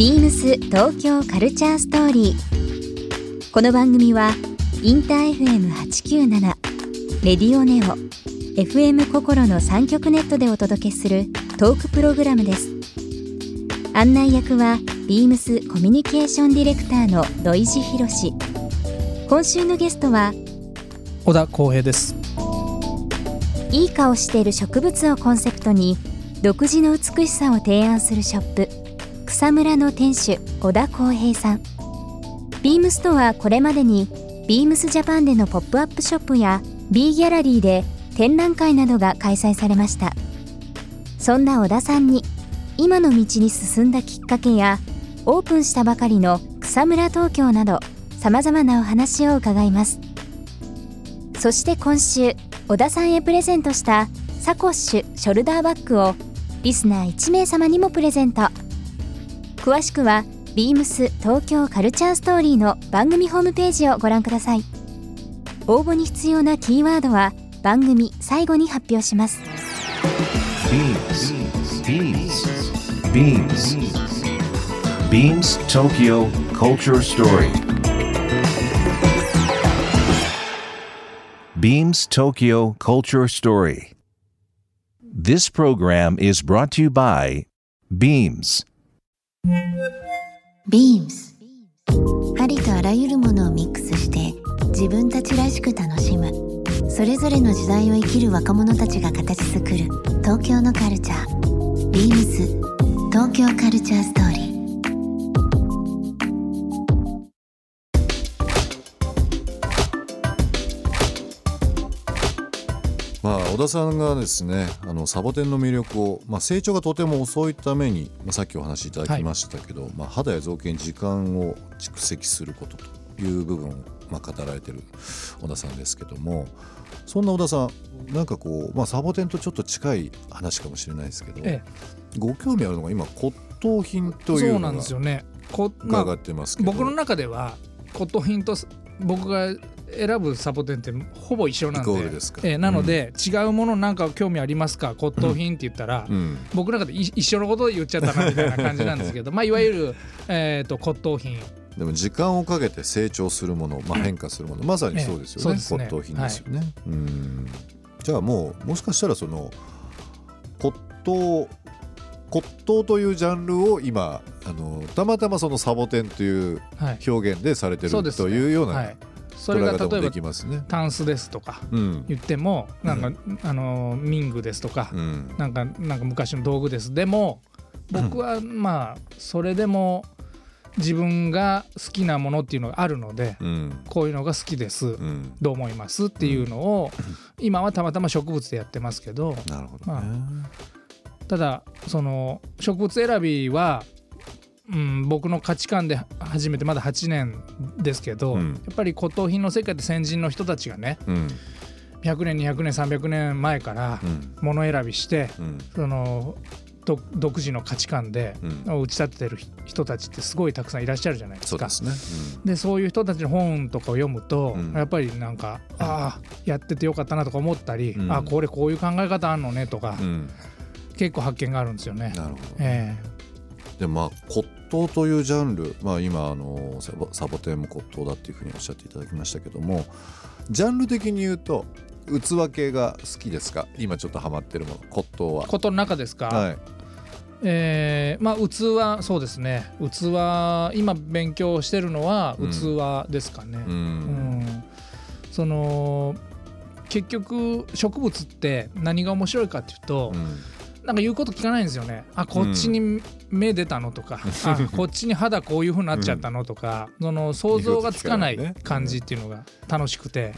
ビームス東京カルチャーストーリー。この番組はインター FM897 レディオネオ FM 心の3極ネットでお届けするトークプログラムです。案内役はビームスコミュニケーションディレクターの土井博志。今週のゲストは小田光平です。いい顔している植物をコンセプトに独自の美しさを提案するショップ草むらの店主小田光平さん。ビームスとはこれまでにビームスジャパンでのポップアップショップや B ギャラリーで展覧会などが開催されました。そんな小田さんに今の道に進んだきっかけやオープンしたばかりの草むら東京などさまざまなお話を伺います。そして今週小田さんへプレゼントしたサコッシュショルダーバッグをリスナー1名様にもプレゼント。詳しくはビームス東京カルチャーストーリーの番組ホームページをご覧ください。応募に必要なキーワードは番組最後に発表します。ビームス Tokyo Culture Story。 Beams Tokyo Culture Story。 This program is brought to you by Beams。Beams、 ありとあらゆるものをミックスして自分たちらしく楽しむ、それぞれの時代を生きる若者たちが形作る東京のカルチャー。Beams東京カルチャーストーリー。小田さんがですね、サボテンの魅力を、成長がとても遅いために、さっきお話しいただきましたけど、肌や造形に時間を蓄積することという部分を、語られている小田さんですけども、そんな小田さんなんかこう、サボテンとちょっと近い話かもしれないですけど、ええ、ご興味あるのが今骨董品というのが伺ってますけど、僕の中では骨董品と僕が選ぶサボテンってほぼ一緒なん で、なので、違うものなんか興味ありますか骨董品って言ったら、僕なんかで一緒のことを言っちゃったなみたいな感じなんですけどいわゆる、骨董品でも時間をかけて成長するもの、変化するもの、まさにそうですよ ね、骨董品ですよね、じゃあもしかしたらその骨董というジャンルを今たまたまそのサボテンという表現でされてる、というような、それが例えばタンスですとか言っても、民具ですとか、なんか昔の道具です。でも僕はそれでも自分が好きなものっていうのがあるので、こういうのが好きです、どう思いますっていうのを、今はたまたま植物でやってますけど、なるほどね。ただその植物選びは、僕の価値観で始めてまだ8年ですけど、やっぱり骨董品の世界って先人の人たちがね、100年200年300年前から物選びして、その独自の価値観で打ち立ててる人たちってすごいたくさんいらっしゃるじゃないですか。そうですね、でそういう人たちの本とかを読むと、やっぱりなんか、やっててよかったなとか思ったり、これこういう考え方あんのねとか、結構発見があるんですよね。なるほど、で骨董というジャンル、今サボテンも骨董だっていうふうにおっしゃっていただきましたけども、ジャンル的に言うと器系が好きですか？今ちょっとハマってるもの、骨董は。骨董の中ですか？はい。器、そうですね。器、今勉強してるのは器ですかね。その結局植物って何が面白いかっていうと、なんか言うこと聞かないんですよね。こっちに目出たのとか、こっちに肌こういう風になっちゃったのとか、その想像がつかない感じっていうのが楽しくて、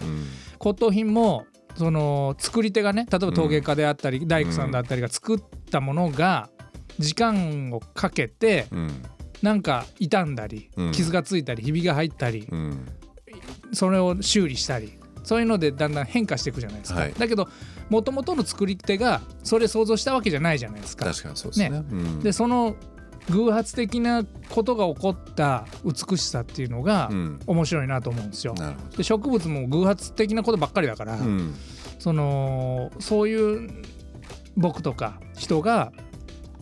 骨董品もその作り手がね、例えば陶芸家であったり、大工さんであったりが作ったものが時間をかけて、なんか傷んだり、傷がついたり、ひびが入ったり、それを修理したり、そういうのでだんだん変化していくじゃないですか、だけどもともとの作り手がそれ想像したわけじゃないじゃないですか。確かにそうです ね、でその偶発的なことが起こった美しさっていうのが面白いなと思うんですよ、で植物も偶発的なことばっかりだから、そういう僕とか人が、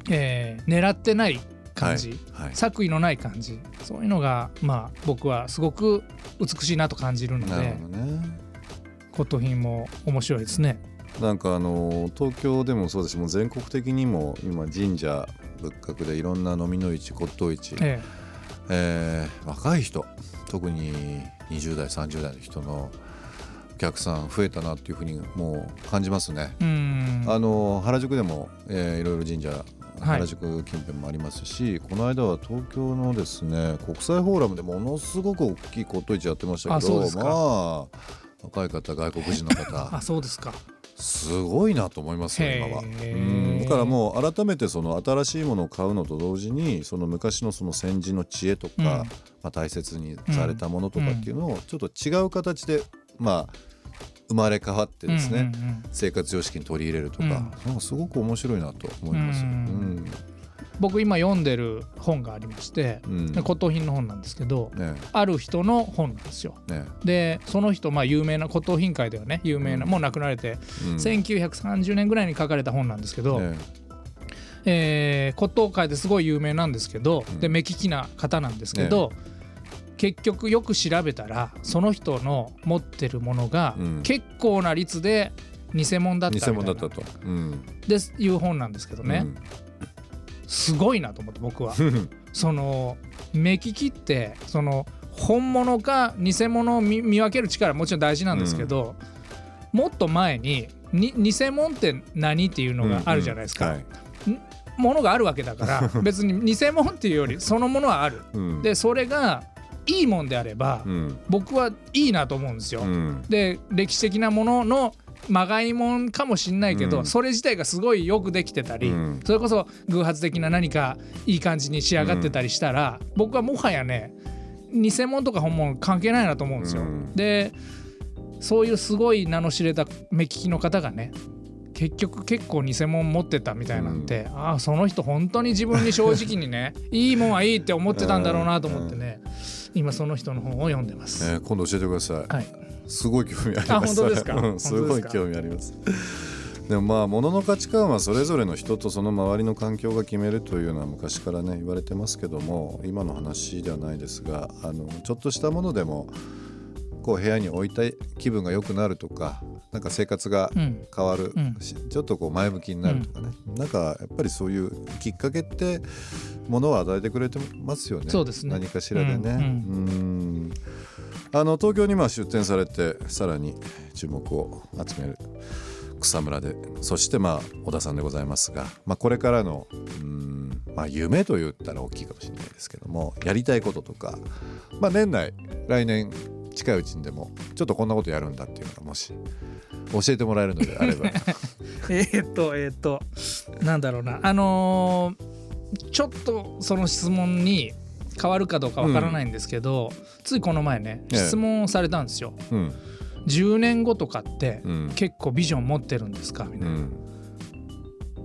狙ってない感じ、はいはい、作為のない感じ、そういうのが、まあ、僕はすごく美しいなと感じるので、ね、骨董品も面白いですね。なんか東京でもそうですし、もう全国的にも今神社仏閣でいろんな飲みの市、骨董市、若い人、特に20代30代の人のお客さん増えたなっていうふうにもう感じますね。原宿でも、いろいろ神社、原宿近辺もありますし、はい、この間は東京のですね、国際フォーラムでものすごく大きい骨董市やってましたけど、まあ若い方、外国人の方あ、そうですか、すごいなと思いますよ今は。だからもう改めてその新しいものを買うのと同時に、その昔のその先人の知恵とか、まあ大切にされたものとかっていうのをちょっと違う形で、まあ生まれ変わってですね、生活様式に取り入れるとか、なんかすごく面白いなと思います。僕今読んでる本がありまして、骨董品の本なんですけど、ある人の本なんですよ、でその人、まあ有名な骨董品界ではね有名な、もう亡くなられて、1930年ぐらいに書かれた本なんですけど、骨董界ですごい有名なんですけど、で目利きな方なんですけど、結局よく調べたらその人の持ってるものが結構な率で偽物だったみたいな、偽物だったと、でいう本なんですけどね、すごいなと思って、僕はその目利きって、その本物か偽物を 見分ける力はもちろん大事なんですけど、もっと前に偽物って何っていうのがあるじゃないですか、ものがあるわけだから別に偽物っていうよりそのものはある、でそれがいいもんであれば、僕はいいなと思うんですよ、で歴史的なもののまがいもんかもしんないけど、それ自体がすごいよくできてたり、それこそ偶発的な何かいい感じに仕上がってたりしたら、僕はもはやね偽物とか本物関係ないなと思うんですよ、でそういうすごい名の知れた目利きの方がね、結局結構偽物持ってたみたいなんて、ああその人本当に自分に正直にねいいもんはいいって思ってたんだろうなと思ってね、今その人の本を読んでます、今度教えてください、すごい興味あります。あ、本当ですか、すごい興味ありますでもまあ物の価値観はそれぞれの人とその周りの環境が決めるというのは昔からね言われてますけども、今の話ではないですが、ちょっとしたものでもこう部屋に置いた気分が良くなるとか、なんか生活が変わる、ちょっとこう前向きになるとかね、なんかやっぱりそういうきっかけってものを与えてくれてますよね。そうですね、何かしらでね、東京にまあ出店されて、さらに注目を集める草むらで、そしてまあ小田さんでございますが、まあ、これからの夢と言ったら大きいかもしれないですけども、やりたいこととか、まあ、年内、来年近いうちにでもちょっとこんなことやるんだっていうのがもし教えてもらえるのであればなんだろうな、ちょっとその質問に変わるかどうかわからないんですけど、ついこの前ね質問されたんですよ、10年後とかって結構ビジョン持ってるんですかみたいな、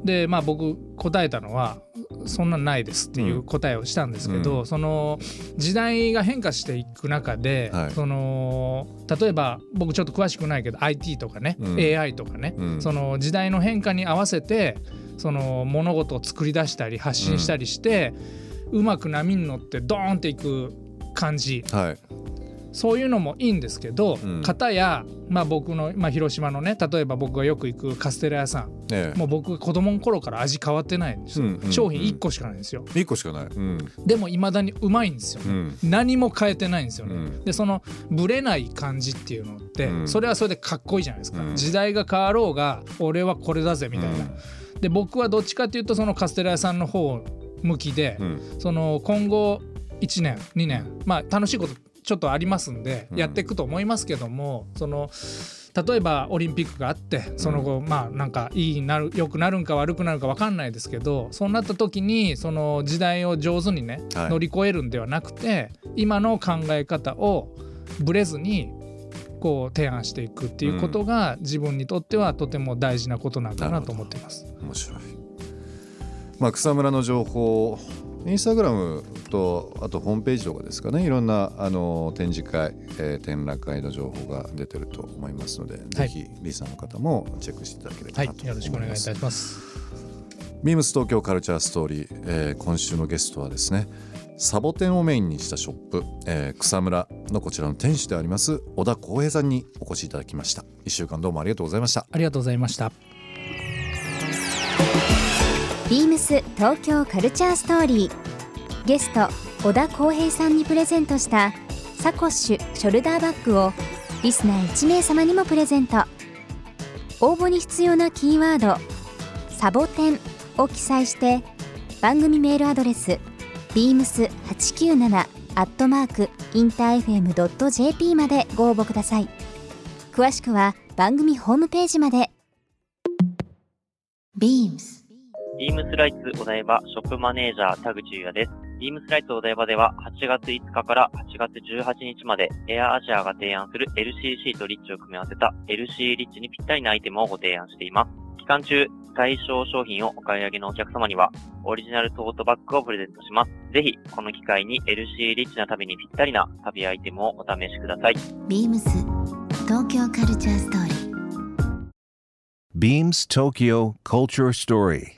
でまあ僕答えたのはそんなんないですっていう答えをしたんですけど、その時代が変化していく中で、その例えば僕ちょっと詳しくないけど IT とかね、AI とかね、その時代の変化に合わせてその物事を作り出したり発信したりして、うまく波に乗ってドーンっていく感じ、そういうのもいいんですけど、片や、僕の、広島のね、例えば僕がよく行くカステラ屋さん、もう僕子供の頃から味変わってないんですよ、商品1個しかないんですよ、1個しかない、でも未だにうまいんですよ、何も変えてないんですよね、でそのブレない感じっていうのって、それはそれでかっこいいじゃないですか、時代が変わろうが俺はこれだぜみたいな、で僕はどっちかというとそのカステラ屋さんの方向きで、その今後1年2年、楽しいことちょっとありますんでやっていくと思いますけども、その例えばオリンピックがあってその後、なんか良くなるんか悪くなるか分かんないですけど、そうなった時にその時代を上手にね、乗り越えるんではなくて今の考え方をブレずにこう提案していくっていうことが自分にとってはとても大事なことなんだなと思っています。面白い。草むらの情報、インスタグラムとあとホームページとかですかね、いろんな展示会、展覧会の情報が出てると思いますので、ぜひリーさんの方もチェックしていただければなと思います。よろしくお願いいたします。ビームス東京カルチャーストーリー、今週のゲストはですね、サボテンをメインにしたショップ、草むらのこちらの店主であります小田浩平さんにお越しいただきました。1週間どうもありがとうございました。ありがとうございました。ビームス東京カルチャーストーリー、ゲスト小田浩平さんにプレゼントしたサコッシュショルダーバッグをリスナー1名様にもプレゼント。応募に必要なキーワードサボテンを記載して番組メールアドレス beams897@interfm.jp までご応募ください。詳しくは番組ホームページまで。 BEAMS ビームスライツお台場ショップマネージャー田口優也です。ビームスライツお台場では8月5日から8月18日までエアアジアが提案する LCC とリッチを組み合わせた LC リッチにぴったりなアイテムをご提案しています。期間中対象商品をお買い上げのお客様にはオリジナルトートバッグをプレゼントします。ぜひこの機会に LC リッチな旅にぴったりな旅アイテムをお試しください。ビームス東京カルチャーストーリー。 Beams Tokyo Culture Story.